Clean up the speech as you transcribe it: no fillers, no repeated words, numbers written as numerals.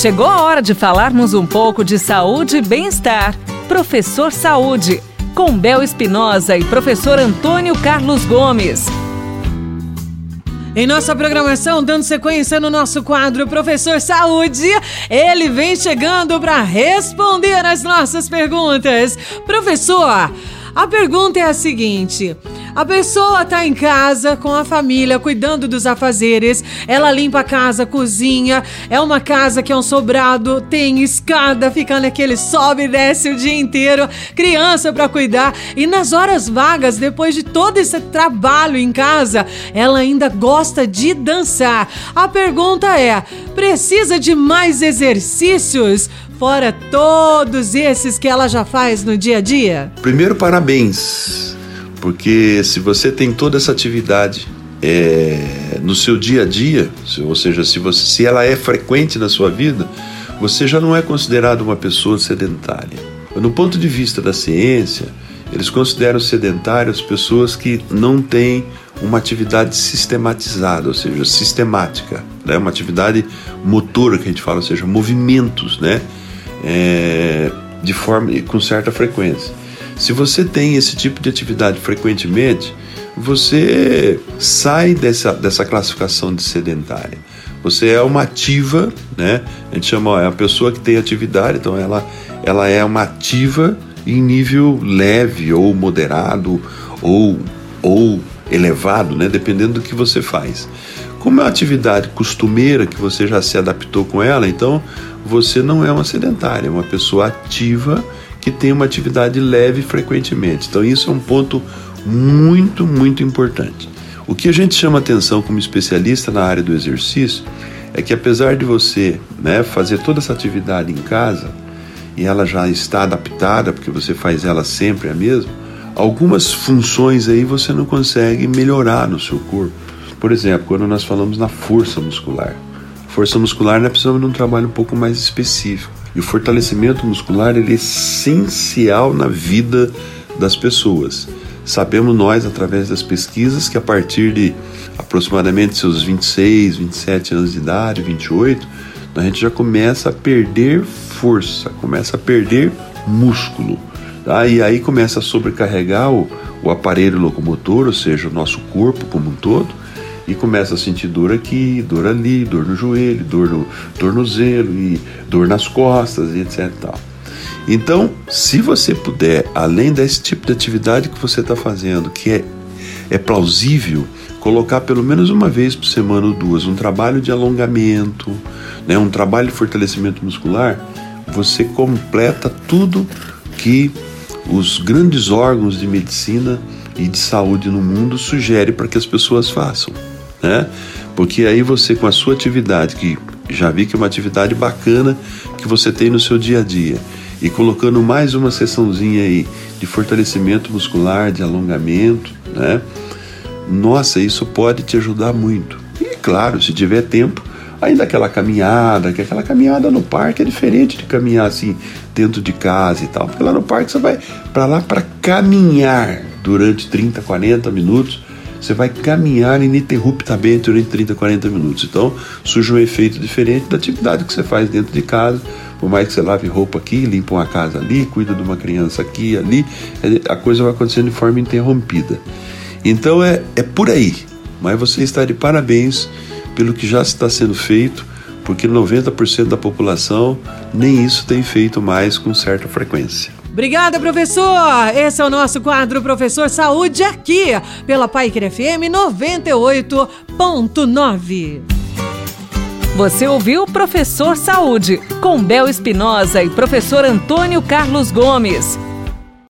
Chegou a hora de falarmos um pouco de saúde e bem-estar. Professor Saúde, com Bel Espinosa e professor Antônio Carlos Gomes. Em nossa programação, dando sequência no nosso quadro Professor Saúde, ele vem chegando para responder as nossas perguntas. Professor, a pergunta é a seguinte: a pessoa está em casa com a família, cuidando dos afazeres, ela limpa a casa, cozinha, é uma casa que é um sobrado, tem escada, fica naquele sobe e desce o dia inteiro, criança para cuidar, e nas horas vagas, depois de todo esse trabalho em casa, ela ainda gosta de dançar. A pergunta é: precisa de mais exercícios? Fora todos esses que ela já faz no dia a dia? Primeiro, parabéns, porque se você tem toda essa atividade no seu dia a dia, ou seja, se ela é frequente na sua vida, você já não é considerado uma pessoa sedentária. No ponto de vista da ciência, eles consideram sedentárias pessoas que não têm uma atividade sistematizada, ou seja, sistemática, né? Uma atividade motora que a gente fala, ou seja, movimentos, né? De forma com certa frequência. Se você tem esse tipo de atividade frequentemente, você sai dessa classificação de sedentária. Você é uma ativa, né? A gente chama a pessoa que tem atividade, então ela é uma ativa em nível leve ou moderado ou elevado, né? Dependendo do que você faz. Como é uma atividade costumeira que você já se adaptou com ela, então você não é uma sedentária, é uma pessoa ativa que tem uma atividade leve frequentemente. Então isso é um ponto muito, muito importante. O que a gente chama atenção como especialista na área do exercício é que, apesar de você, né, fazer toda essa atividade em casa e ela já está adaptada, porque você faz ela sempre a mesma, algumas funções aí você não consegue melhorar no seu corpo. Por exemplo, quando nós falamos na força muscular. Força muscular nós precisamos de um trabalho um pouco mais específico. E o fortalecimento muscular, ele é essencial na vida das pessoas. Sabemos nós, através das pesquisas, que a partir de aproximadamente seus 26, 27 anos de idade, 28, a gente já começa a perder força, começa a perder músculo. Ah, e aí começa a sobrecarregar o aparelho locomotor, ou seja, o nosso corpo como um todo, e começa a sentir dor aqui, dor ali, dor no joelho, dor no tornozelo, e dor nas costas, e etc. Então, se você puder, além desse tipo de atividade que você está fazendo, que é plausível, colocar pelo menos uma vez por semana ou duas um trabalho de alongamento, né, um trabalho de fortalecimento muscular, você completa tudo que os grandes órgãos de medicina e de saúde no mundo sugerem para que as pessoas façam, né? Porque aí você, com a sua atividade, que já vi que é uma atividade bacana que você tem no seu dia a dia, e colocando mais uma sessãozinha aí de fortalecimento muscular, de alongamento, né? Nossa, isso pode te ajudar muito. E claro, se tiver tempo, ainda aquela caminhada no parque é diferente de caminhar assim dentro de casa e tal, porque lá no parque você vai para lá para caminhar durante 30, 40 minutos, você vai caminhar ininterruptamente durante 30, 40 minutos, então surge um efeito diferente da atividade que você faz dentro de casa, por mais que você lave roupa aqui, limpa uma casa ali, cuida de uma criança aqui, ali, a coisa vai acontecendo de forma interrompida. Então é por aí, mas você está de parabéns pelo que já está sendo feito, porque 90% da população nem isso tem feito mais com certa frequência. Obrigada, professor! Esse é o nosso quadro Professor Saúde, aqui pela Paiquer FM 98.9. Você ouviu Professor Saúde, com Bel Espinosa e professor Antônio Carlos Gomes.